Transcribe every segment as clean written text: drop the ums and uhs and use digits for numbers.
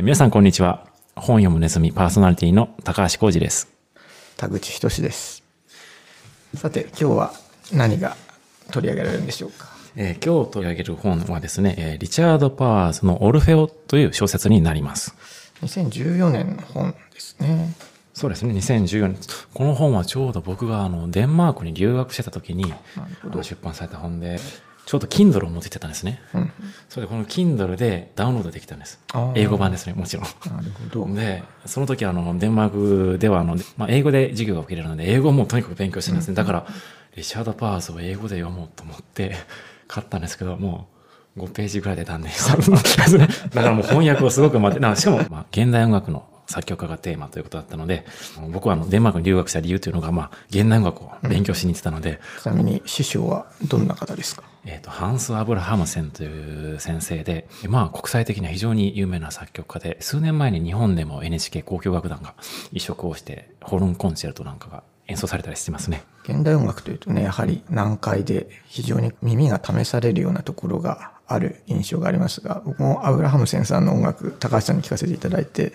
皆さんこんにちは。本読むネズミパーソナリティの高橋浩二です。田口仁です。さて今日は何が取り上げられるんでしょうか。今日取り上げる本はですね、リチャード・パーズのオルフェオという小説になります。2014年の本ですね。そうですね、2014年。この本はちょうど僕がデンマークに留学してた時に出版された本で、ちょうど Kindle を持ってきてたんですね、うん、それでこの Kindle でダウンロードできたんです。英語版ですね、もちろん。なるほど。でその時デンマークでは英語で授業が受けられるので、英語をもうとにかく勉強してたんですね、うん、だからリチャード・パーズを英語で読もうと思って買ったんですけど、もう5ページぐらいで断念しただからもう翻訳をすごく待って、しかも現代音楽の作曲家がテーマということだったので、僕はデンマークに留学した理由というのが、現代音楽を勉強しに行ってたので、うん、ちなみに師匠はどんな方ですか。ハンス・アブラハムセンという先生で、国際的には非常に有名な作曲家で、数年前に日本でも NHK 交響楽団が移植をしてホルンコンチェルトなんかが演奏されたりしてますね。現代音楽というとね、やはり難解で非常に耳が試されるようなところがある印象がありますが、僕もアブラハムセンさんの音楽、高橋さんに聴かせていただいて、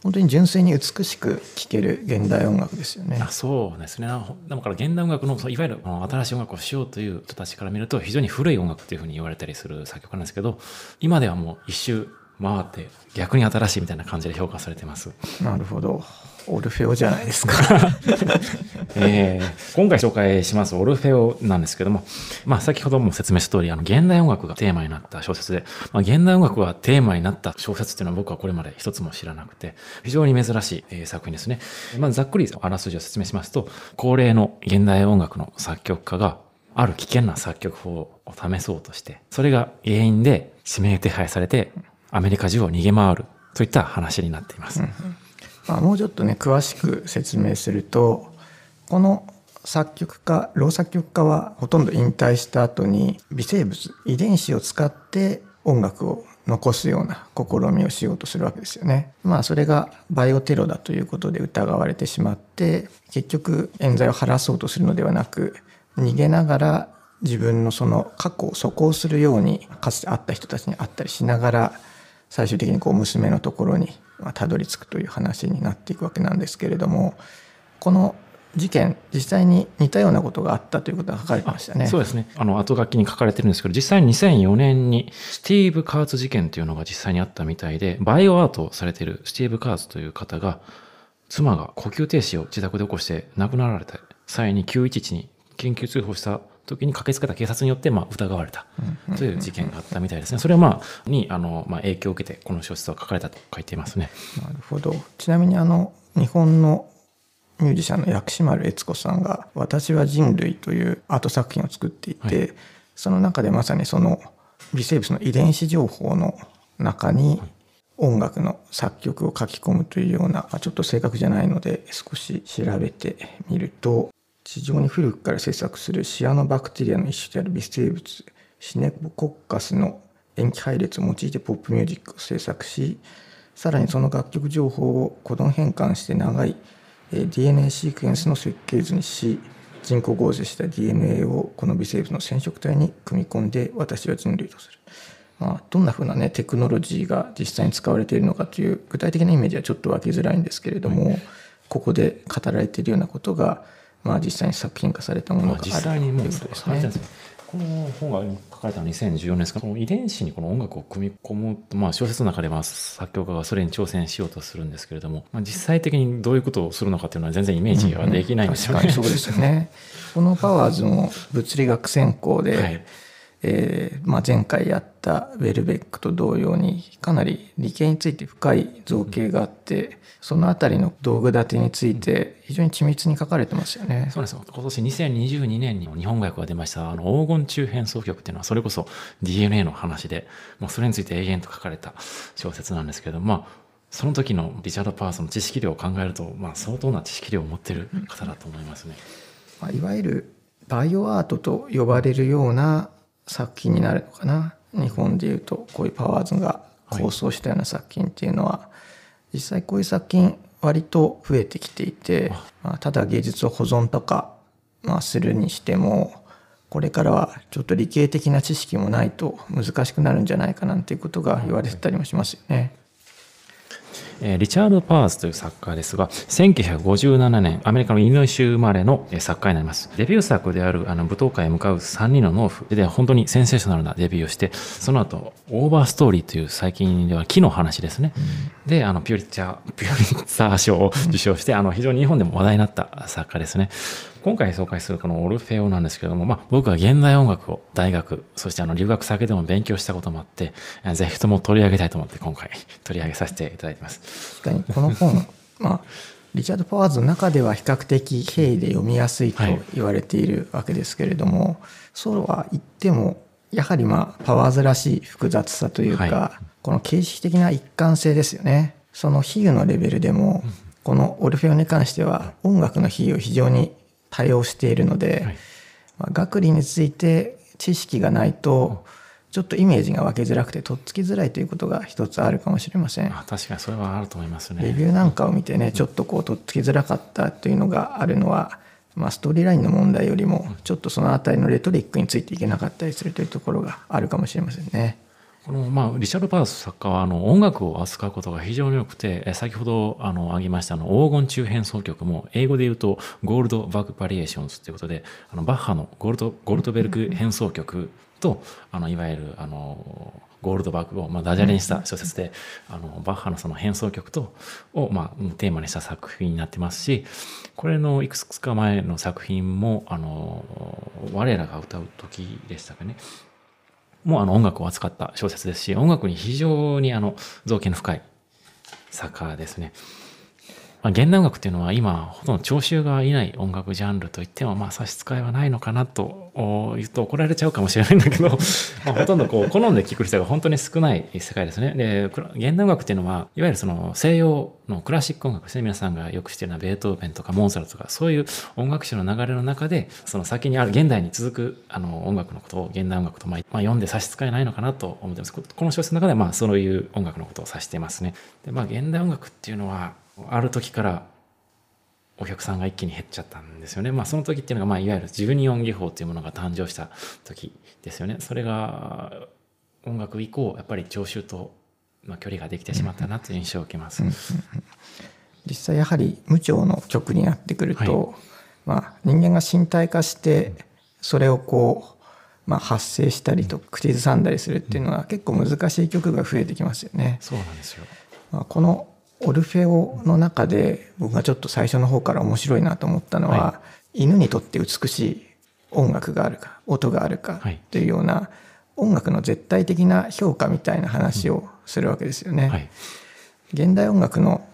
本当に純粋に美しく聴ける現代音楽ですよね。あ、そうですね。だから現代音楽のいわゆる新しい音楽をしようという人たちから見ると非常に古い音楽というふうに言われたりする作曲家なんですけど、今ではもう一周回って逆に新しいみたいな感じで評価されてます。なるほど、オルフェオじゃないですか、今回紹介しますオルフェオなんですけども、先ほども説明した通り現代音楽がテーマになった小説で、現代音楽がテーマになった小説っていうのは僕はこれまで一つも知らなくて、非常に珍しい作品ですね。ざっくりあらすじを説明しますと、高齢の現代音楽の作曲家がある危険な作曲法を試そうとして、それが原因で指名手配されてアメリカ中を逃げ回るといった話になっています、うん。もうちょっとね詳しく説明すると、この作曲家、老作曲家はほとんど引退した後に微生物、遺伝子を使って音楽を残すような試みをしようとするわけですよね。それがバイオテロだということで疑われてしまって、結局冤罪を晴らそうとするのではなく、逃げながら自分のその過去を素行するようにかつて会った人たちに会ったりしながら、最終的に娘のところにたどり着くという話になっていくわけなんですけれども、この事件実際に似たようなことがあったということが書かれてましたね。そうですね、後書きに書かれてるんですけど、実際に2004年にスティーブ・カーツ事件というのが実際にあったみたいで、バイオアートをされているスティーブ・カーツという方が、妻が呼吸停止を自宅で起こして亡くなられた際に911に緊急通報した時に駆けつけた警察によって疑われたという事件があったみたいですね。それは影響を受けてこの小説は書かれたと書いていますね。なるほど。ちなみに日本のミュージシャンの薬師丸悦子さんが「私は人類」というアート作品を作っていて、はい、その中でまさにその微生物の遺伝子情報の中に音楽の作曲を書き込むというような、ちょっと正確じゃないので少し調べてみると、地上に古くから生息するシアノバクテリアの一種である微生物シネコッカスの塩基配列を用いてポップミュージックを制作し、さらにその楽曲情報をコドン変換して長い DNA シークエンスの設計図にし、人工合成した DNA をこの微生物の染色体に組み込んで私は人類とする。どんなふうなテクノロジーが実際に使われているのかという具体的なイメージはちょっと湧きづらいんですけれども、はい、ここで語られているようなことが実際に作品化されたものがあるということですね。この本が書かれたのは2014年ですか。この遺伝子にこの音楽を組み込むと、小説の中で作曲家がそれに挑戦しようとするんですけれども、実際的にどういうことをするのかというのは全然イメージができないんですよね。そうですよね。このパワーズも物理学専攻で、はい、前回やったウェルベックと同様にかなり理系について深い造形があって、うん、そのあたりの道具立てについて非常に緻密に書かれてますよね。そうです。今年2022年に日本語訳が出ました黄金中変奏曲っていうのはそれこそ DNA の話で、それについて永遠と書かれた小説なんですけど、その時のリチャード・パーズの知識量を考えると、相当な知識量を持っている方だと思いますね、うん。いわゆるバイオアートと呼ばれるような作品になるのかな。日本でいうとこういうパワーズが構想したような作品っていうのは、はい、実際こういう作品割と増えてきていて、ただ芸術を保存とか、するにしてもこれからはちょっと理系的な知識もないと難しくなるんじゃないかなんていうことが言われてたりもしますよね。リチャード・パーズという作家ですが、1957年、アメリカのイノイ州生まれの作家になります。デビュー作である舞踏会へ向かう3人の農夫で本当にセンセーショナルなデビューをして、その後、オーバーストーリーという最近では木の話ですね。うん、で、ピュリツァー賞を受賞して、非常に日本でも話題になった作家ですね。今回紹介するこのオルフェオなんですけれども、僕は現代音楽を大学、そして留学先でも勉強したこともあって、ぜひとも取り上げたいと思って今回取り上げさせていただいてます。確かにこの本、リチャード・パワーズの中では比較的平易で読みやすいと言われているわけですけれども、はい、そうは言ってもやはりパワーズらしい複雑さというか、はい、この形式的な一貫性ですよね。その比喩のレベルでも、このオルフェオに関しては音楽の比喩を非常に多用しているので、はい、学理について知識がないとちょっとイメージが湧きづらくてとっつきづらいということが一つあるかもしれません。確かにそれはあると思いますね。レビューなんかを見てね、ちょっととっつきづらかったというのがあるのは、ストーリーラインの問題よりもちょっとそのあたりのレトリックについていけなかったりするというところがあるかもしれませんね。このリチャード・パーズ作家は音楽を扱うことが非常に多くて、先ほど挙げました黄金中変奏曲も英語で言うとゴールドバグ・バリエーションズということで、バッハのゴルトベルク変奏曲といわゆるゴールドバグをダジャレにした小説で、バッハのその変奏曲をテーマにした作品になってますし、これのいくつか前の作品も我らが歌う時でしたかね。もう音楽を扱った小説ですし、音楽に非常に造詣の深い作家ですね。現代音楽というのは今ほとんど聴衆がいない音楽ジャンルといっても差し支えはないのかなと言うと怒られちゃうかもしれないんだけどほとんど好んで聴く人が本当に少ない世界ですね。で、現代音楽というのはいわゆるその西洋のクラシック音楽ですね。皆さんがよく知っているのはベートーベンとかモンツァルトとか、そういう音楽史の流れの中でその先にある現代に続く音楽のことを現代音楽と読んで差し支えないのかなと思ってます。この小説の中ではそういう音楽のことを指していますね。で、現代音楽っていうのはある時からお客さんが一気に減っちゃったんですよね。その時っていうのがいわゆる十二音技法というものが誕生した時ですよね。それが音楽以降やっぱり聴衆と距離ができてしまったなという印象を受けます。実際やはり無調の曲になってくると、はい、人間が身体化してそれを発声したりと口ずさんだりするっていうのは結構難しい曲が増えてきますよね。そうなんですよ。このオルフェオの中で僕がちょっと最初の方から面白いなと思ったのは、はい、犬にとって美しい音楽があるか音があるかというような、はい、音楽の絶対的な評価みたいな話をするわけですよね、はい、現代音楽の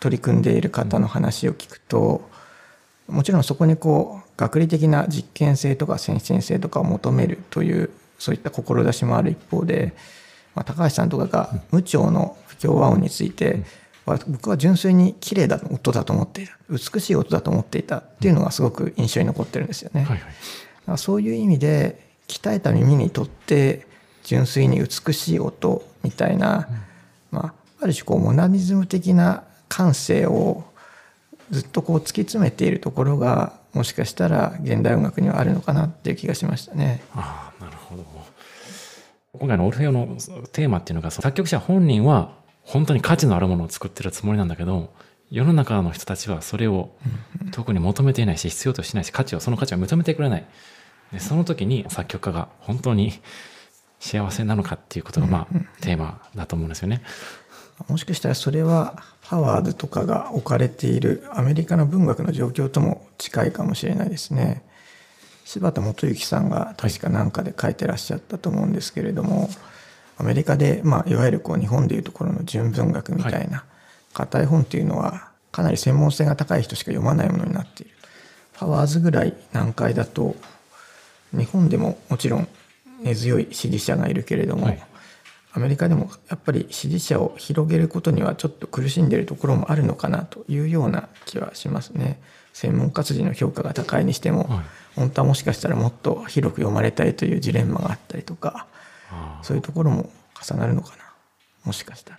取り組んでいる方の話を聞くと、もちろんそこに学理的な実験性とか先進性とかを求めるというそういった志もある一方で、高橋さんとかが無調の不協和音について、僕は純粋に綺麗な音だと思っていた、美しい音だと思っていたっていうのがすごく印象に残ってるんですよね、はいはい、そういう意味で鍛えた耳にとって純粋に美しい音みたいな、ある種モナリズム的な感性をずっと突き詰めているところが、もしかしたら現代音楽にはあるのかなっていう気がしましたね。ああ、なるほど。今回のオルフェオのテーマっていうのが、作曲者本人は本当に価値のあるものを作ってるつもりなんだけど、世の中の人たちはそれを特に求めていないし、必要としないし、その価値を認めてくれない。で、その時に作曲家が本当に幸せなのかっていうことがテーマだと思うんですよね。もしかしたらそれはパワーズとかが置かれているアメリカの文学の状況とも近いかもしれないですね。柴田元幸さんが確か何かで書いてらっしゃったと思うんですけれども、アメリカでいわゆる日本でいうところの純文学みたいな硬い本というのはかなり専門性が高い人しか読まないものになっている。パワーズぐらい難解だと日本でももちろん根強い支持者がいるけれども、はい、アメリカでもやっぱり支持者を広げることにはちょっと苦しんでいるところもあるのかなというような気はしますね。専門活字の評価が高いにしても、はい、本当はもしかしたらもっと広く読まれたいというジレンマがあったりとか、そういうところも重なるのかな、もしかした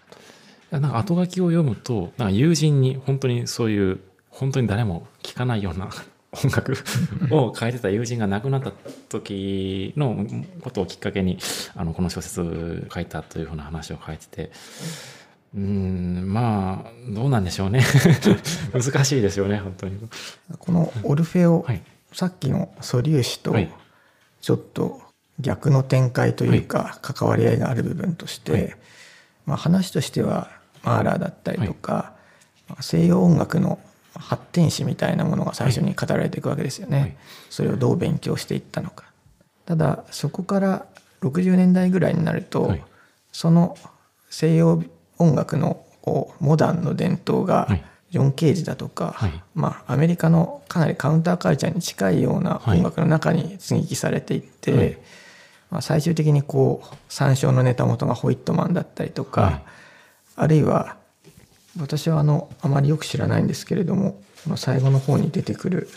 らと。後書きを読むと、友人に本当にそういう本当に誰も聞かないような音楽を書いてた友人が亡くなった時のことをきっかけにこの小説を書いたというふうな話を書いてて、まあどうなんでしょうね難しいですよね本当に。このオルフェオ、はい、さっきの素粒子とちょっと逆の展開というか、はい、関わり合いがある部分として、はい、まあ、話としてはマーラーだったりとか、はい、西洋音楽の発展史みたいなものが最初に語られていくわけですよね、はい、それをどう勉強していったのか。ただそこから60年代ぐらいになると、はい、その西洋音楽のこうモダンの伝統がジョン・ケージだとか、はい、まあ、アメリカのかなりカウンターカルチャーに近いような音楽の中に接ぎ木されていって、はい、まあ、最終的にこう参照のネタ元がホイットマンだったりとか、はい、あるいは私はあまりよく知らないんですけれども、最後の方に出てくる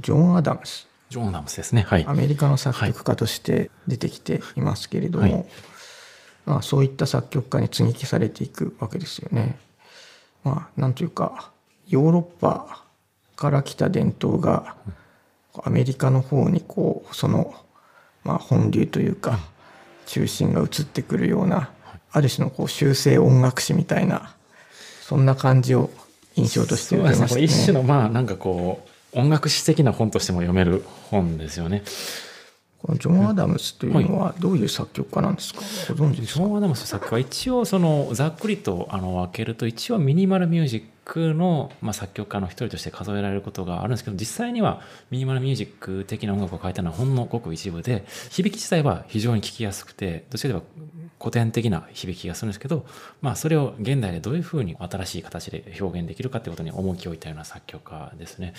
ジョン・アダムス。ジョン・アダムスですね、はい、アメリカの作曲家として出てきていますけれども、はいはい、まあ、そういった作曲家に接ぎ木されていくわけですよね。まあ、なんというかヨーロッパから来た伝統がアメリカの方にこうその、まあ、本流というか中心が移ってくるような、ある種のこう修正音楽史みたいな、そんな感じを印象として受けましたね。一種のまあなんかこう音楽史的な本としても読める本ですよね。このジョン・アダムスというのはどういう作曲家なんですか、ご存知ですか。ジョン・アダムスの作曲は一応そのざっくりと分けると、一応ミニマルミュージックのまあ作曲家の一人として数えられることがあるんですけど、実際にはミニマルミュージック的な音楽を書いたのはほんのごく一部で、響き自体は非常に聴きやすくて、どちらかといえば古典的な響きがするんですけど、まあ、それを現代でどういうふうに新しい形で表現できるかということに重きを置いたような作曲家ですね。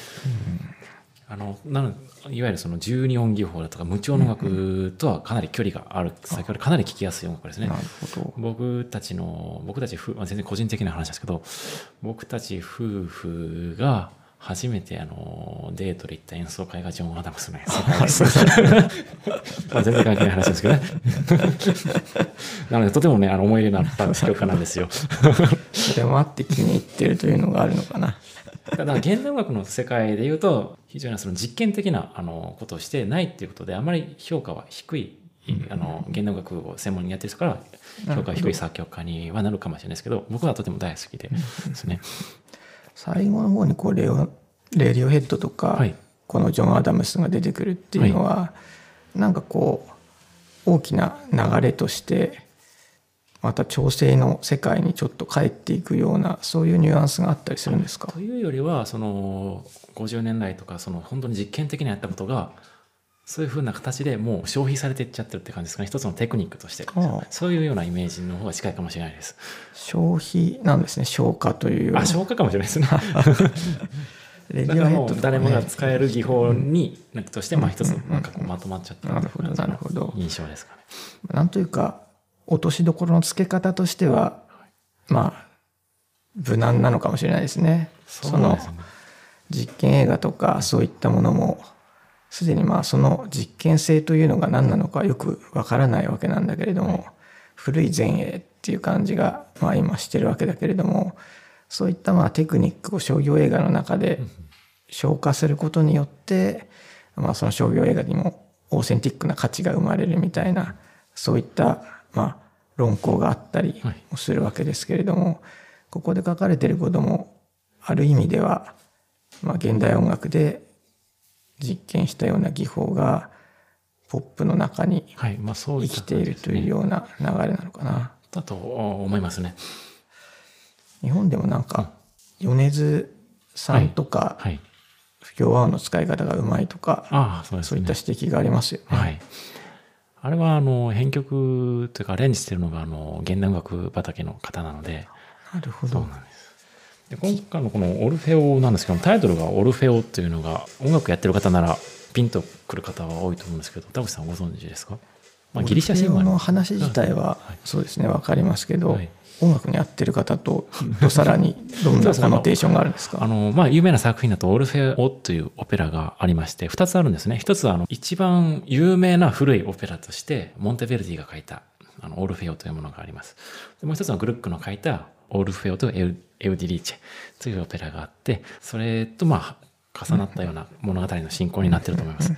うん、いわゆるその12音技法だとか無調の音楽とはかなり距離がある、先ほどかなり聴きやすい音楽ですね。なるほど。僕たち全然個人的な話ですけど、僕たち夫婦が初めてデートで行った演奏会がジョン・アダムスの演奏会ですまあ全然関係ない話ですけどねなのでとてもね思い入れのあった曲家なんですよそれもあって気に入ってるというのがあるのかな。ただ現代音楽の世界でいうと非常にその実験的なことをしてないっていうことで、あまり評価は低い、現代音楽を専門にやってる人から評価が低い作曲家にはなるかもしれないですけど、僕はとても大好きでですね最後の方にこうレディオヘッドとか、はい、このジョン・アダムスが出てくるっていうのは、はい、なんかこう大きな流れとしてまた調整の世界にちょっと帰っていくような、そういうニュアンスがあったりするんですか。というよりはその50年代とか、その本当に実験的にやったことがそういうふうな形でもう消費されていっちゃってるって感じですかね。一つのテクニックとして、そういうようなイメージの方が近いかもしれないです。消費なんですね、消化というような。消化かもしれないですねレディアヘッドとかね、誰もが使える技法に、としてまあ一つなんかこうまとまっちゃった印象ですかね。なんというか落としどころのつけ方としては、まあ無難なのかもしれないですね。その実験映画とかそういったものもすでにまあその実験性というのが何なのかよくわからないわけなんだけれども、古い前衛っていう感じがまあ今してるわけだけれども、そういったまあテクニックを商業映画の中で昇華することによって、まあその商業映画にもオーセンティックな価値が生まれるみたいな、そういったまあ、論考があったりもするわけですけれども、はい、ここで書かれていることもある意味では、まあ、現代音楽で実験したような技法がポップの中に生きているというような流れなのかな、はい、まあそうですね、だと思いますね。日本でもなんか米津さんとか、はいはい、不協和音の使い方がうまいとか、ああ、そうですね、そういった指摘がありますよね、はい。あれは編曲というかアレンジしてるのが現代音楽畑の方なので。なるほど。そうなんです。で今回のこのオルフェオなんですけど、タイトルがオルフェオというのが音楽やってる方ならピンとくる方は多いと思うんですけど、田口さんご存知ですか。まあ、ギリシャ神話の話自体はそうですね、分かりますけど、はい、音楽にやってる方とさらにどんなコノテーションがあるんですか。まあ、有名な作品だとオルフェオというオペラがありまして、2つあるんですね。1つは一番有名な古いオペラとしてモンテヴェルディが書いたオルフェオというものがあります。でもう1つはグルックの書いたオルフェオとエウディリーチェというオペラがあって、それとまあ重なったような物語の進行になっていると思います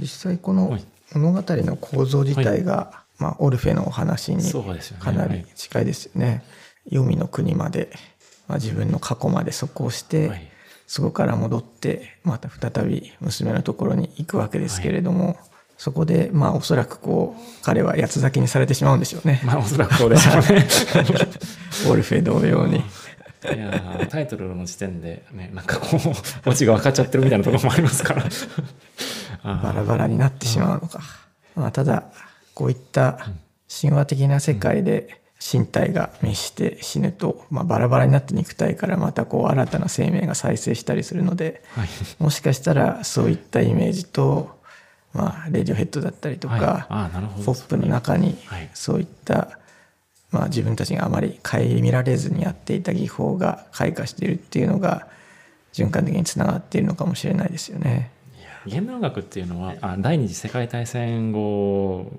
実際この物語の構造自体が、はい、まあ、オルフェのお話にかなり近いですよね。黄泉の国まで、まあ、自分の過去までそこをして、はい、そこから戻ってまた再び娘のところに行くわけですけれども、はい、そこでまあおそらくこう彼は八つ咲きにされてしまうんでしょうね。まあおそらくそうでしょうね。オルフェ同様に。いやタイトルの時点で、ね、なんかこうオチが分かっちゃってるみたいなところもありますから。バラバラになってしまうのか。まあ、ただこういった神話的な世界で身体が滅して死ぬと、まあ、バラバラになった肉体からまたこう新たな生命が再生したりするので、はい、もしかしたらそういったイメージと、まあ、レディオヘッドだったりとか、はい、ポップの中にそういった、まあ、自分たちがあまり顧みられずにやっていた技法が開花しているっていうのが循環的につながっているのかもしれないですよね。現代音楽っていうのは第二次世界大戦後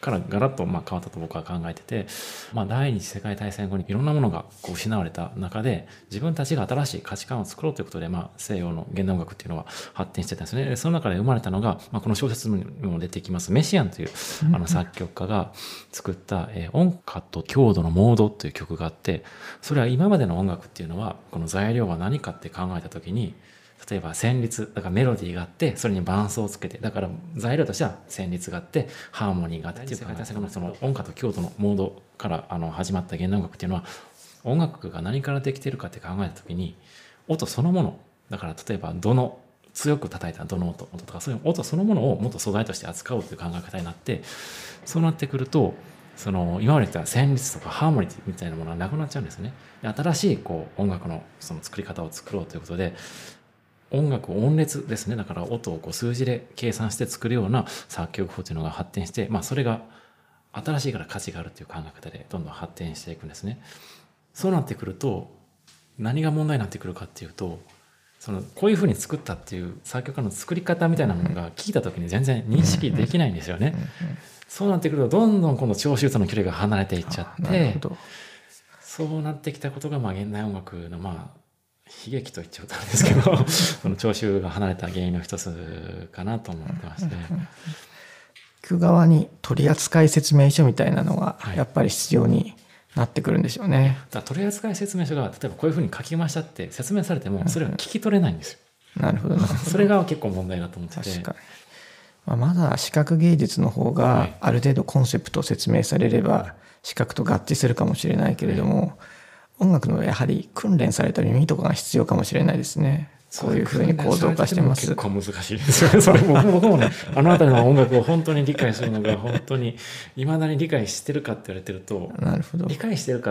からガラッとまあ変わったと僕は考えてて、まあ、第二次世界大戦後にいろんなものがこう失われた中で自分たちが新しい価値観を作ろうということで、まあ、西洋の現代音楽っていうのは発展してたんですね。その中で生まれたのが、まあ、この小説にも出てきますメシアンというあの作曲家が作った音楽と強度のモードという曲があって、それは今までの音楽っていうのはこの材料は何かって考えた時に例えば旋律だからメロディーがあってそれに伴奏をつけてだから材料としては旋律があってハーモニーがあってっていう世界大戦後のその音楽と強度のモードから始まった現代音楽っていうのは音楽が何からできてるかって考えた時に音そのものだから例えばどの強く叩いたどの音とかそういう音そのものをもっと素材として扱おうという考え方になって、そうなってくるとその今まで言った旋律とかハーモニーみたいなものはなくなっちゃうんですね。新しいこう音楽のその作り方を作ろうということで音楽音列ですね。だから音をこう数字で計算して作るような作曲法というのが発展して、まあ、それが新しいから価値があるという考え方でどんどん発展していくんですね。そうなってくると何が問題になってくるかっていうと、そのこういうふうに作ったっていう作曲家の作り方みたいなものが聞いた時に全然認識できないんですよね。そうなってくるとどんどん今度聴衆との距離が離れていっちゃって、なるほど。そうなってきたことがまあ現代音楽のまあ悲劇と言っちゃったんですけどその聴衆が離れた原因の一つかなと思ってまして、聞く側に取扱説明書みたいなのがやっぱり必要になってくるんでしょうね、はい、だ取扱説明書が例えばこういうふうに書きましたって説明されてもそれは聞き取れないんですよ。なるほど、ね、それが結構問題だと思ってて、確かに、まあ、まだ視覚芸術の方がある程度コンセプトを説明されれば視覚と合致するかもしれないけれども、はい、音楽のやはり訓練された耳とかが必要かもしれないですね。こういうふうに構造化してます。結構難しいですよね。それも僕もねあのあたりの音楽を本当に理解するのが本当にいまだに理解してるかって言われてると、なるほど、理解してると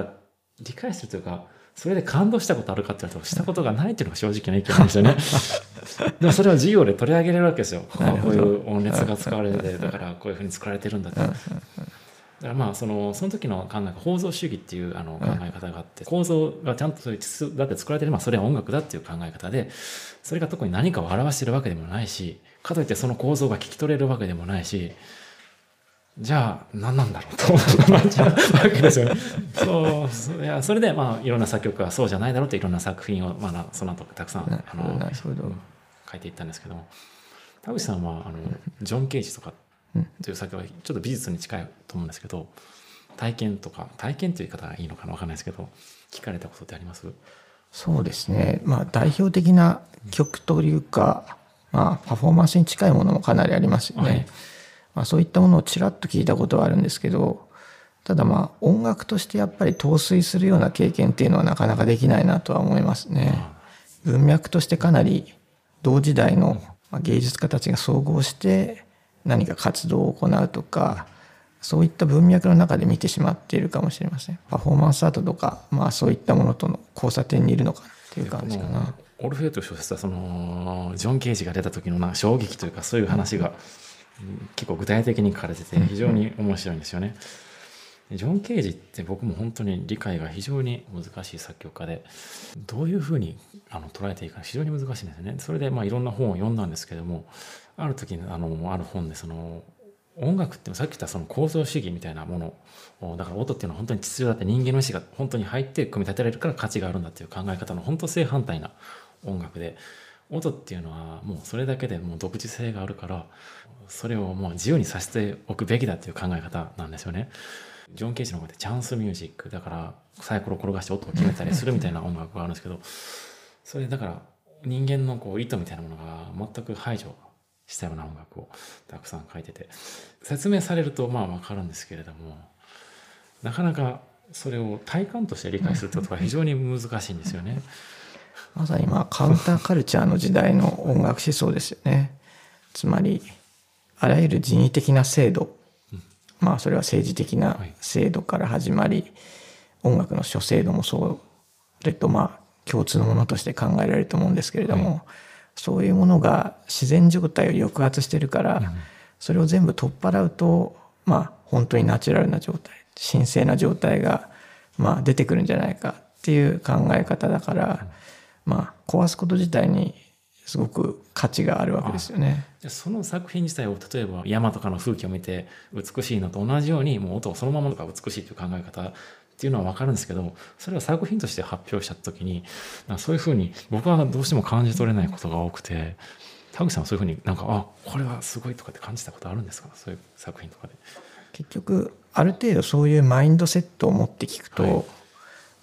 いうかそれで感動したことあるかって言われるとしたことがないっていうのが正直な意見なんですよね。でもそれを授業で取り上げれるわけですよ。こういう音列が使われてだからこういうふうに作られてるんだって。だからまあその時の考えが構造主義っていう考え方があって、構造がちゃんとそういう秩序だって作られていればそれは音楽だっていう考え方で、それが特に何かを表しているわけでもないし、かといってその構造が聞き取れるわけでもないし、じゃあ何なんだろうと思っちゃうわけですよね。そういやそれでまあいろんな作曲家はそうじゃないだろうっていろんな作品をまあその後たくさん書いていったんですけども、田口さんはジョン・ケージとかという作はちょっと美術に近いと思うんですけど、体験という言い方がいいのかな分かんないですけど、聞かれたことってあります？そうですね、まあ、代表的な曲というか、まあ、パフォーマンスに近いものもかなりありますよね、はい、まあ、そういったものをちらっと聞いたことはあるんですけど、ただまあ音楽としてやっぱり陶酔するような経験っていうのはなかなかできないなとは思いますね。文脈としてかなり同時代の芸術家たちが総合して何か活動を行うとか、そういった文脈の中で見てしまっているかもしれません。パフォーマンスアートとか、まあ、そういったものとの交差点にいるのかなっていう感じかな。オルフェーという小説はジョン・ケージが出た時の衝撃というかそういう話が結構具体的に書かれてて非常に面白いんですよね、うんうん、ジョン・ケージって僕も本当に理解が非常に難しい作曲家で、どういうふうに捉えていいか非常に難しいんですよね。それでまあいろんな本を読んだんですけども、ある時ある本で音楽ってさっき言った構造主義みたいなものだから、音っていうのは本当に秩序だって人間の意思が本当に入って組み立てられるから価値があるんだっていう考え方の本当正反対な音楽で、音っていうのはもうそれだけでもう独自性があるからそれをもう自由にさせておくべきだっていう考え方なんですよね。ジョン・ケージの方でチャンスミュージックだからサイコロ転がして音を決めたりするみたいな音楽があるんですけど、それだから人間のこう意図みたいなものが全く排除したような音楽をたくさん書いてて、説明されるとまあ分かるんですけれども、なかなかそれを体感として理解するってことが非常に難しいんですよね。まさに今カウンターカルチャーの時代の音楽思想ですよね。つまりあらゆる人為的な制度、まあそれは政治的な制度から始まり、音楽の諸制度もそれとまあ共通のものとして考えられると思うんですけれども、そういうものが自然状態を抑圧してるから、それを全部取っ払うとまあ本当にナチュラルな状態、神聖な状態がまあ出てくるんじゃないかっていう考え方だから、まあ壊すこと自体にすごく価値があるわけですよね。その作品自体を例えば山とかの風景を見て美しいのと同じようにもう音をそのままのが美しいという考え方っていうのは分かるんですけど、それを作品として発表した時にそういうふうに僕はどうしても感じ取れないことが多くて、田口さんはそういうふうになんかこれはすごいとかって感じたことあるんですか、そういう作品とかで。結局ある程度そういうマインドセットを持って聞くと、はい、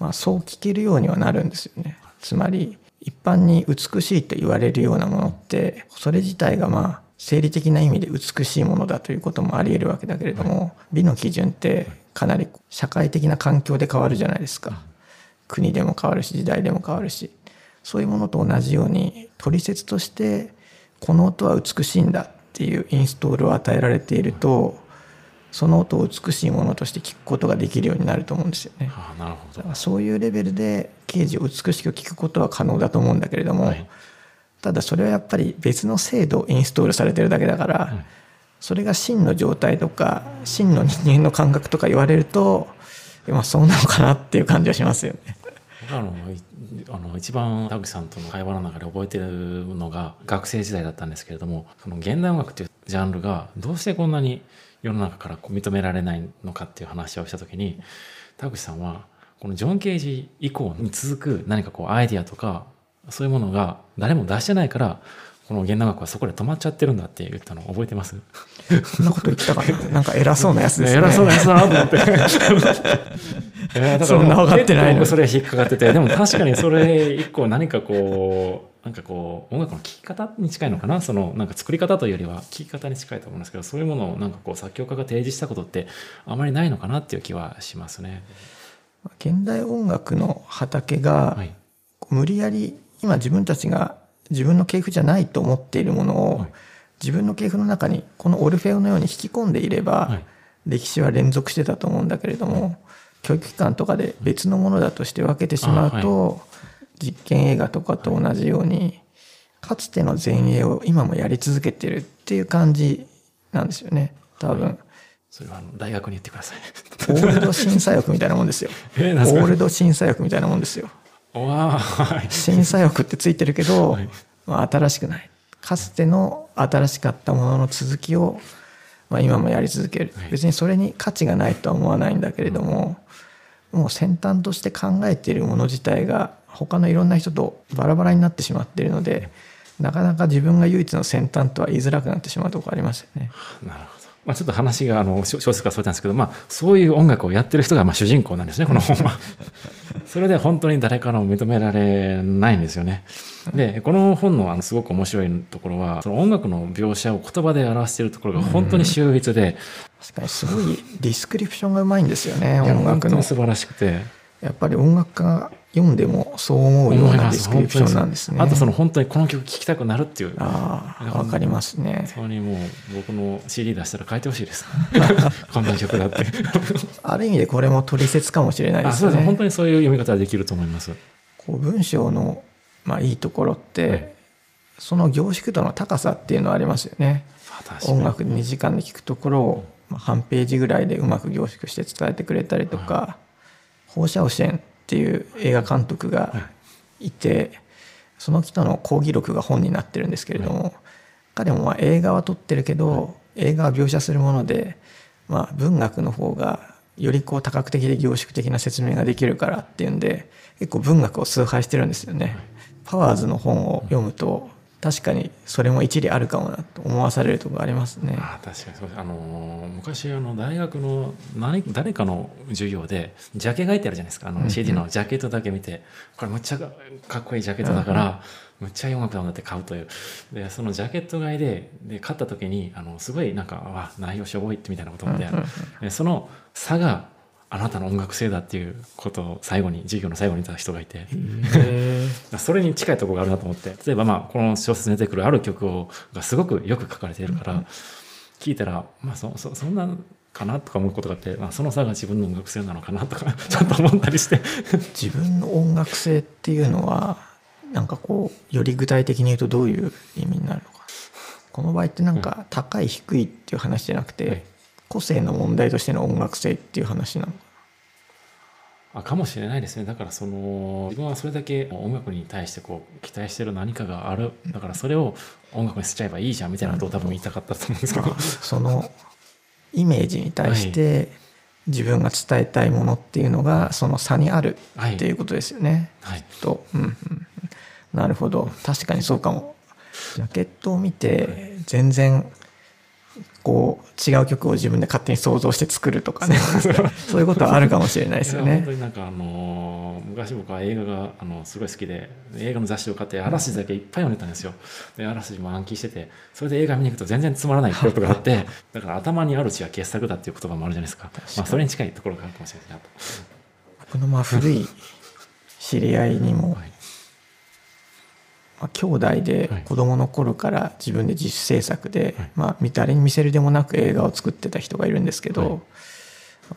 まあ、そう聞けるようにはなるんですよね。つまり一般に美しいと言われるようなものってそれ自体がまあ生理的な意味で美しいものだということもありえるわけだけれども、美の基準ってかなり社会的な環境で変わるじゃないですか。国でも変わるし時代でも変わるし、そういうものと同じように取説としてこの音は美しいんだっていうインストールを与えられていると、その音を美しいものとして聞くことができるようになると思うんですよね。ああ、なるほど。だからそういうレベルでケージを美しく聞くことは可能だと思うんだけれども、はい、ただそれはやっぱり別の制度をインストールされてるだけだから、はい、それが真の状態とか真の人間の感覚とか言われると、まあ、そうなのかなっていう感じはしますよね。一番田口さんとの会話の中で覚えてるのが学生時代だったんですけれども、その現代音楽というジャンルがどうしてこんなに世の中から認められないのかっていう話をした時に、田口さんはこのジョン・ケージ以降に続く何かこうアイディアとかそういうものが誰も出してないから、この現代学はそこで止まっちゃってるんだって言ったの覚えてます？そんなこと言ったかななんか偉そうなやつですね。偉そうなやつだなと思ってだからそんな分かってないの、それ引っかかってて、でも確かにそれ以降何かこうなんかこう音楽の聴き方に近いのかな、そのなんか作り方というよりは聴き方に近いと思うんですけど、そういうものをなんかこう作曲家が提示したことってあまりないのかなっていう気はしますね。現代音楽の畑が、はい、無理やり今自分たちが自分の系譜じゃないと思っているものを、はい、自分の系譜の中にこのオルフェオのように引き込んでいれば、はい、歴史は連続してたと思うんだけれども、はい、教育機関とかで別のものだとして分けてしまうと、はい、実験映画とかと同じようにかつての前衛を今もやり続けてるっていう感じなんですよね、多分。それは大学に言ってください。オールド審査欲みたいなもんですよ。オールド審査欲みたいなもんですよ。審査欲ってついてるけど、はい、まあ、新しくない。かつての新しかったものの続きを、まあ、今もやり続ける。別にそれに価値がないとは思わないんだけれども、もう先端として考えているもの自体が他のいろんな人とバラバラになってしまっているので、なかなか自分が唯一の先端とは言いづらくなってしまうところありますよね。なるほど。まあ、ちょっと話が小説からそれたんですけど、まあ、そういう音楽をやってる人がまあ主人公なんですね、この本は。それで本当に誰からも認められないんですよね。でこの本のすごく面白いところは、その音楽の描写を言葉で表しているところが本当に秀逸で、うん、確かにすごいディスクリプションがうまいんですよね。音楽の素晴らしくて、やっぱり音楽家が読んでもそう思うようなディスクリプションなんですね。あとその本当にこの曲聴きたくなるっていう。わかりますね。本当にもう僕の CD 出したら書いてほしいです。こんな曲だって。ある意味でこれも取説かもしれないですね。そうです。本当にそういう読み方ができると思います。こう文章のまあいいところって、はい、その凝縮度の高さっていうのはありますよね。音楽2時間で聴くところを半ページぐらいでうまく凝縮して伝えてくれたりとか、はい、放射線っていう映画監督がいて、その人の講義録が本になってるんですけれども、彼もまあ映画は撮ってるけど映画は描写するもので、まあ文学の方がよりこう多角的で凝縮的な説明ができるからっていうんで結構文学を崇拝してるんですよね。パワーズの本を読むと確かにそれも一理あるかもなと思わされるところありますね。あ、確かにそうです。昔大学の誰かの授業でジャケ書いてあるじゃないですか、CD のジャケットだけ見て、これむっちゃかっこいいジャケットだから、むっちゃ良かったんだって買うという。で、そのジャケット買いで買った時にすごいなんか内容しょぼいってみたいなこと思って、その差があなたの音楽性だっていうことを授業の最後に言った人がいて、それに近いところがあるなと思って、例えばこの小説に出てくるある曲がすごくよく書かれているから、聞いたらそんなかなとか思うことがあって、その差が自分の音楽性なのかなとかちょっと思ったりして自分の音楽性っていうのはなんかこうより具体的に言うとどういう意味になるのか。この場合ってなんか高い低いっていう話じゃなくて、個性の問題としての音楽性っていう話なのかな。かもしれないですね。だから自分はそれだけ音楽に対して期待してる何かがある、だからそれを音楽にしちゃえばいいじゃんみたいなことを多分言いたかったと思うんですけど、そのイメージに対して自分が伝えたいものっていうのがその差にあるっていうことですよね、と、なるほど、確かにそうかも。ジャケットを見て全然違う曲を自分で勝手に想像して作るとかねそういうことはあるかもしれないですよね。本当になんか昔僕は映画がすごい好きで、映画の雑誌を買って嵐だけいっぱい読んでたんですよ。で、嵐も暗記してて、それで映画見に行くと全然つまらないことがあってだから頭にあるうちは傑作だっていう言葉もあるじゃないですか。それに近いところがあるかもしれないなと。僕の古い知り合いにも、兄弟で子供の頃から自分で自主制作で、誰に見せるでもなく映画を作ってた人がいるんですけど、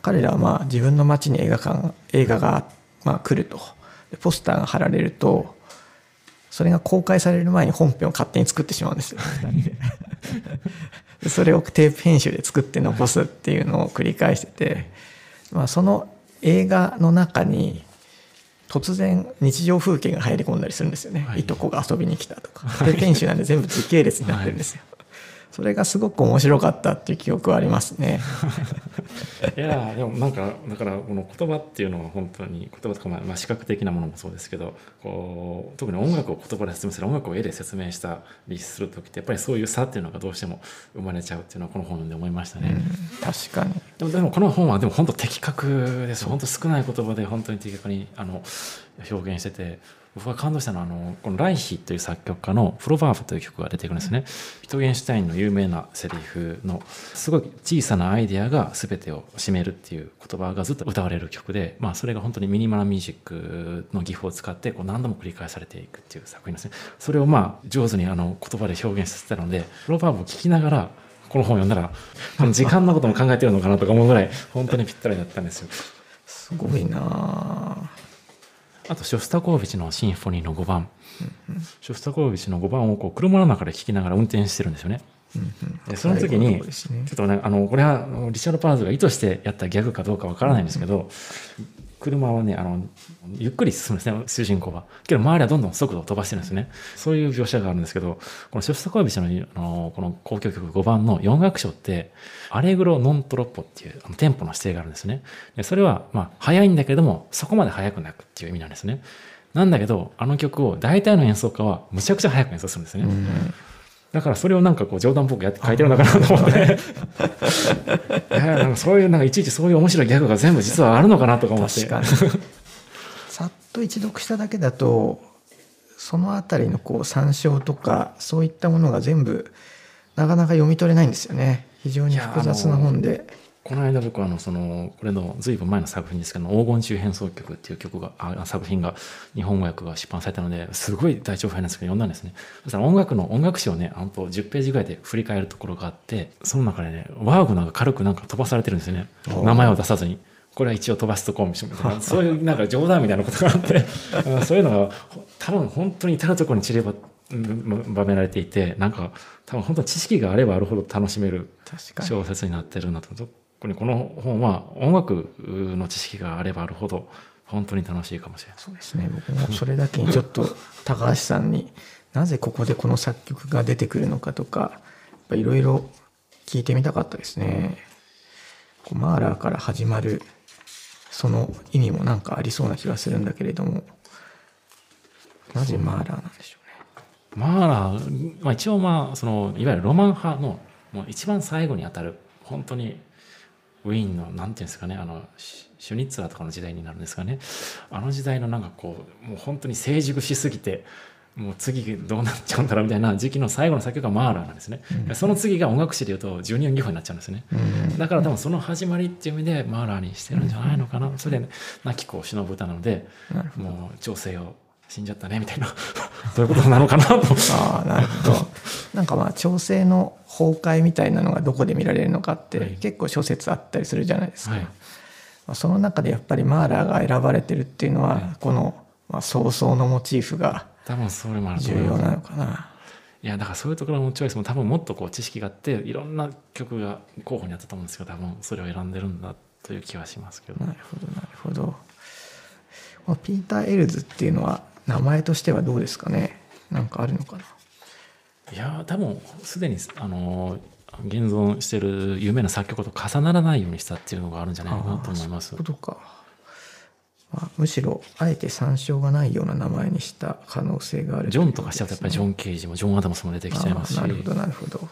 彼らは自分の町に映画が来ると、でポスターが貼られるとそれが公開される前に本編を勝手に作ってしまうんですよそれをテープ編集で作って残すっていうのを繰り返してて、その映画の中に突然日常風景が入り込んだりするんですよね、いとこが遊びに来たとか、編集なんで全部時系列になってるんですよ、それがすごく面白かったっていう記憶はありますねいやでもなんかだからこの言葉っていうのは本当に言葉とか視覚的なものもそうですけど、特に音楽を言葉で説明する、音楽を絵で説明したりする時ってやっぱりそういう差っていうのがどうしても生まれちゃうっていうのはこの本で思いましたね、確かに。でもこの本はでも本当的確です。本当少ない言葉で本当に的確に表現してて、僕が感動したのはこのライヒという作曲家の「プロバーブ」という曲が出てくるんですね。ビトゲンシュタインの有名なセリフのすごい小さなアイデアが全てを占めるっていう言葉がずっと歌われる曲で、それが本当にミニマルミュージックの技法を使って何度も繰り返されていくっていう作品ですね。それを上手に言葉で表現させたので、プロバーブを聴きながらこの本を読んだら時間のことも考えてるのかなとか思うぐらい本当にぴったりだったんですよ。すごいな。あとショスタコーヴィチのシンフォニーの5番、ショスタコーヴィチの5番を車の中で聴きながら運転してるんですよね。でその時にちょっとね、これはリチャード・パーズが意図してやったギャグかどうかわからないんですけど、車はねゆっくり進むんですね、主人公は。けど周りはどんどん速度を飛ばしてるんですね。そういう描写があるんですけど、このショスタコーヴィチのこの交響曲5番の4楽章ってアレグロ・ノン・トロッポっていうテンポの指定があるんですね。でそれは速いんだけれどもそこまで速くなくっていう意味なんですね。なんだけど曲を大体の演奏家はむちゃくちゃ速く演奏するんですね。だからそれをなんか冗談っぽくやって書いてるのかなと思ってなんかそういういちいちそういう面白いギャグが全部実はあるのかなとか思ってさっと一読しただけだとそのあたりの参照とかそういったものが全部なかなか読み取れないんですよね。非常に複雑な本で。この間僕はこれの随分前の作品ですけど、黄金中変奏曲っていう作品が日本語訳が出版されたので、すごい大長編なんですけど読んだんですね。そしたら音楽史をね、10ページぐらいで振り返るところがあって、その中でね、ワーグナーが軽く飛ばされてるんですよね。名前を出さずにこれは一応飛ばしとこうみたいなそういう冗談みたいなことがあってそういうのが多分本当に至るところに散ればばめられていて、多分本当に知識があればあるほど楽しめる小説になってるなと。この本は音楽の知識があればあるほど本当に楽しいかもしれない。そうですね。僕もそれだけにちょっと高橋さんになぜここでこの作曲が出てくるのかとかいろいろ聞いてみたかったですね。マーラーから始まるその意味もありそうな気がするんだけれども、なぜマーラーなんでしょうね。マーラー、一応そのいわゆるロマン派のもう一番最後にあたる、本当にウィーンのなんていうんですかね、シュニッツラーとかの時代になるんですかね、あの時代のなんかこうもう本当に成熟しすぎて、もう次どうなっちゃうんだろうみたいな時期の最後の作曲がマーラーなんですね、うん、その次が音楽史でいうと十二音技法になっちゃうんですね、うん、だから多分その始まりっていう意味でマーラーにしてるんじゃないのかな、うん、それで、ね、亡き子を偲ぶ歌なので、もう女性を死んじゃったねみたいなそういうことなのかなとあ、なるほど。なんか調整の崩壊みたいなのがどこで見られるのかって、はい、結構諸説あったりするじゃないですか、はい、その中でやっぱりマーラーが選ばれてるっていうのは、はい、この葬送のモチーフが多分それもあると思います。重要なのかな。いやだからそういうところのチョイスも多分もっとこう知識があっていろんな曲が候補にあったと思うんですけど、多分それを選んでるんだという気はしますけど。なるほどなるほど。このピーター・エルズっていうのは名前としてはどうですかね。なんかあるのかな。いや多分すでに現存している有名な作曲と重ならないようにしたっていうのがあるんじゃないかなと思います。そういうことか。むしろあえて参照がないような名前にした可能性がある、ね、ジョンとかしちゃうとやっぱりジョン・ケージもジョン・アダムスも出てきちゃいますし。なるほどなるほど。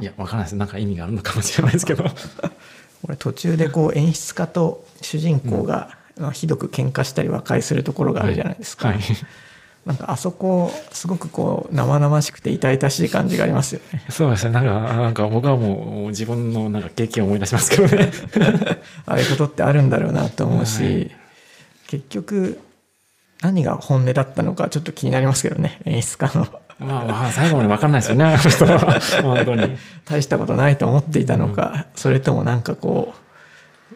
いや分からないです。なんか意味があるのかもしれないですけど俺途中でこう演出家と主人公がひどく喧嘩したり和解するところがあるじゃないですか、はいはい、なんかあそこすごくこう生々しくて痛々しい感じがありますよね。そうですね。なんか僕はもう自分のなんか経験を思い出しますけどねああいうことってあるんだろうなと思うし、はい、結局何が本音だったのかちょっと気になりますけどね、演出家の最後まで分かんないですよね本当に大したことないと思っていたのか、うん、それともなんかこ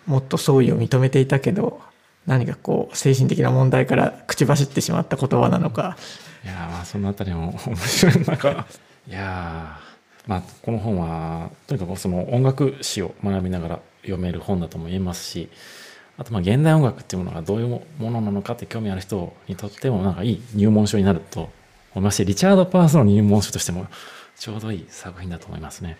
うもっと創意を認めていたけど何かこう精神的な問題から口走ってしまった言葉なのか。いやそのあたりも面白いなんかいやこの本はとにかくその音楽史を学びながら読める本だとも言えますし、あと現代音楽っていうものがどういうものなのかって興味ある人にとってもなんかいい入門書になると思いますし、リチャード・パースの入門書としてもちょうどいい作品だと思いますね。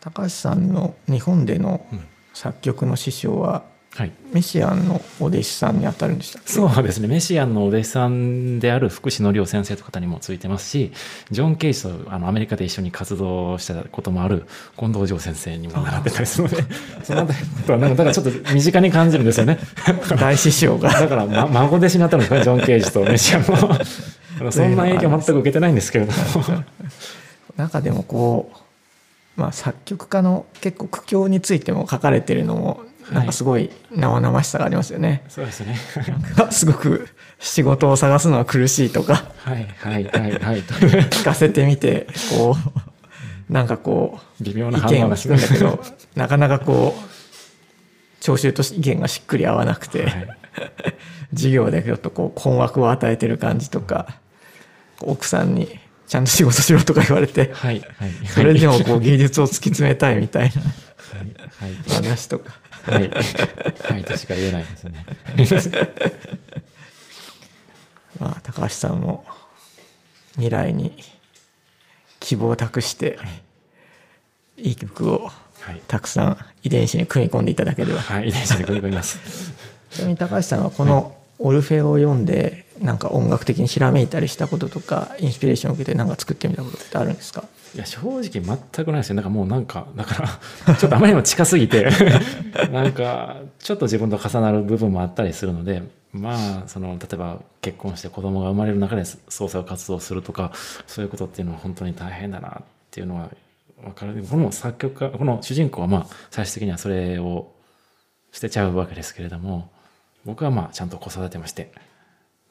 高橋さんの日本での作曲の師匠は、うんはい、メシアンのお弟子さんに当たるんでしたっけ。そうですね、メシアンのお弟子さんである福士のりょう先生という方にもついてますし、ジョン・ケイジとアメリカで一緒に活動したこともある近藤城先生にも習ってたりするのでそのことはなんかだからちょっと身近に感じるんですよね大師匠がだから、孫弟子になったんですね、ジョン・ケイジとメシアンもそんな影響全く受けてないんですけれども中でもこう、作曲家の結構苦境についても書かれてるのもなんかすごい生々しさがありますよね。そうですね。すごく仕事を探すのは苦しいとか、聞かせてみてこうなんかこう微妙な意見を聞くんだけど、なかなかこう聴衆と意見がしっくり合わなくて、はい、授業でちょっとこう困惑を与えてる感じとか、奥さんにちゃんと仕事しろとか言われて、はいはい、それでもこう芸術を突き詰めたいみたいな話とか。はいはいとしか言えないですね高橋さんも未来に希望を託して、はい、いい曲をたくさん遺伝子に組み込んでいただければ、はい、遺伝子に組み込みますちなみに高橋さんはこのオルフェを読んでなんか音楽的にひらめいたりしたこととかインスピレーションを受けて何か作ってみたことってあるんですか。いや正直全くないですよ。だからちょっとあまりにも近すぎてなんかちょっと自分と重なる部分もあったりするので、その例えば結婚して子供が生まれる中で創作活動するとか、そういうことっていうのは本当に大変だなっていうのは分かる。この主人公は最終的にはそれを捨てちゃうわけですけれども、僕はちゃんと子育てもして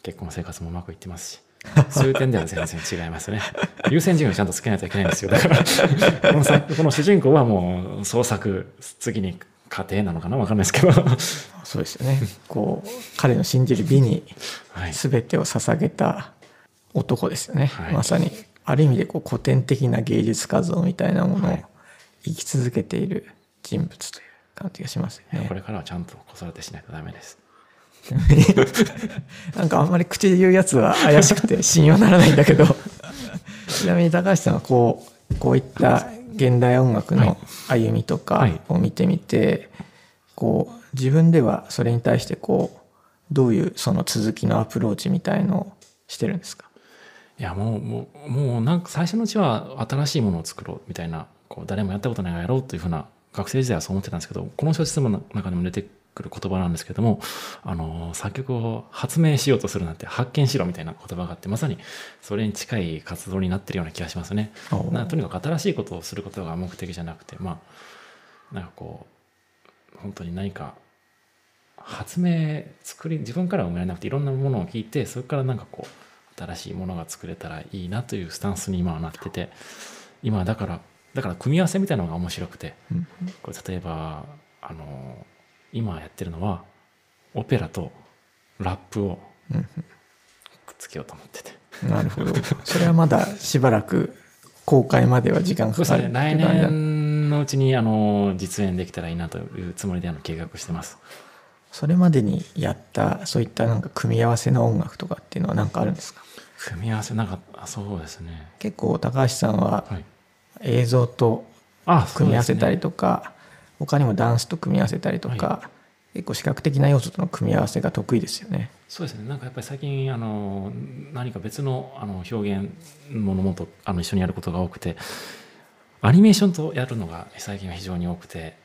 結婚生活もうまくいってますし。そういう点では全然違いますね。優先順位をちゃんとつけないといけないんですよ。だからこの主人公はもう創作、次に家庭なのかな、分かんないですけど。そうですよね。こう彼の信じる美に全てを捧げた男ですよね。はい、まさにある意味でこう古典的な芸術活動みたいなものを生き続けている人物という感じがしますよね。これからはちゃんと子育てしないとダメです。なんかあんまり口で言うやつは怪しくて信用ならないんだけどちなみに高橋さんはこういった現代音楽の歩みとかを見てみて、こう自分ではそれに対してこうどういうその続きのアプローチみたいのをしてるんですか。いやもうなんか最初のうちは新しいものを作ろうみたいな、こう誰もやったことないからやろうというふうな、学生時代はそう思ってたんですけど、この小説の中にも出てくる言葉なんですけども、作曲を発明しようとするなんて発見しろみたいな言葉があって、まさにそれに近い活動になってるような気がしますね。とにかく新しいことをすることが目的じゃなくて、なんかこう本当に何か発明自分からは生まれなくて、いろんなものを聞いて、それからなんかこう新しいものが作れたらいいなというスタンスに今はなってて、今はだから組み合わせみたいなのが面白くて、これ例えば今やってるのはオペラとラップをくっつけようと思ってて、なるほど。それはまだしばらく公開までは時間かかる、ね、来年のうちに実演できたらいいなというつもりで計画してます。それまでにやったそういったなんか組み合わせの音楽とかっていうのは何かあるんですか？組み合わせなんか、そうですね、結構高橋さんは映像と組み合わせたりとか、はい、他にもダンスと組み合わせたりとか、はい、結構視覚的な要素との組み合わせが得意ですよね。そうですね、なんかやっぱり最近何か別の、表現ものもと一緒にやることが多くて、アニメーションとやるのが最近は非常に多くて、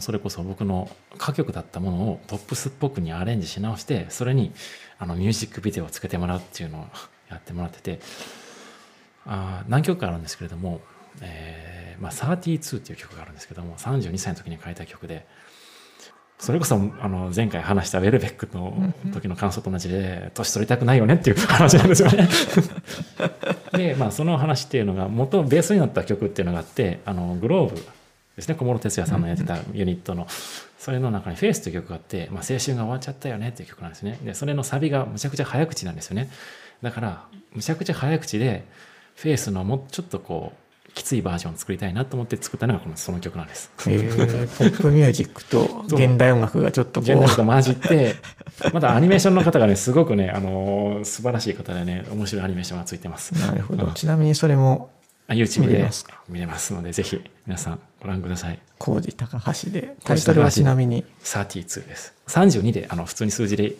それこそ僕の歌曲だったものをポップスっぽくにアレンジし直して、それにミュージックビデオをつけてもらうっていうのをやってもらってて、何曲かあるんですけれども、32っていう曲があるんですけども、32歳の時に書いた曲で、それこそ前回話したウェルベックの時の感想と同じで、年取りたくないよねっていう話なんですよねで、その話っていうのが元ベースになった曲っていうのがあって、グローブですね、小室哲哉さんのやってたユニットの、それの中に「フェイス」という曲があって、青春が終わっちゃったよねっていう曲なんですね。でそれのサビがむちゃくちゃ早口なんですよね。だからむちゃくちゃ早口でフェイスのもうちょっとこうきついバージョンを作りたいなと思って作ったのがその曲なんですポップミュージックと現代音楽がちょっとこう現代と混じって、まだアニメーションの方がね、すごくね、素晴らしい方でね、面白いアニメーションがついてます。なるほど、ちなみにそれもYouTube で見れますので、ぜひ皆さんご覧ください。コージ高橋で、タイトルはちなみに32です。32で普通に数字で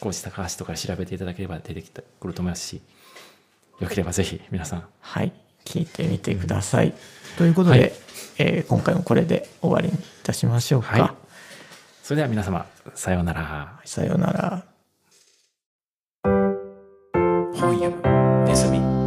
コージ高橋とか調べていただければ出てくると思いますし、よければぜひ皆さん、はい、聞いてみてください、ということで、はい、今回もこれで終わりにいたしましょうか、はい、それでは皆様、さようなら。さようなら。本屋ネズミ。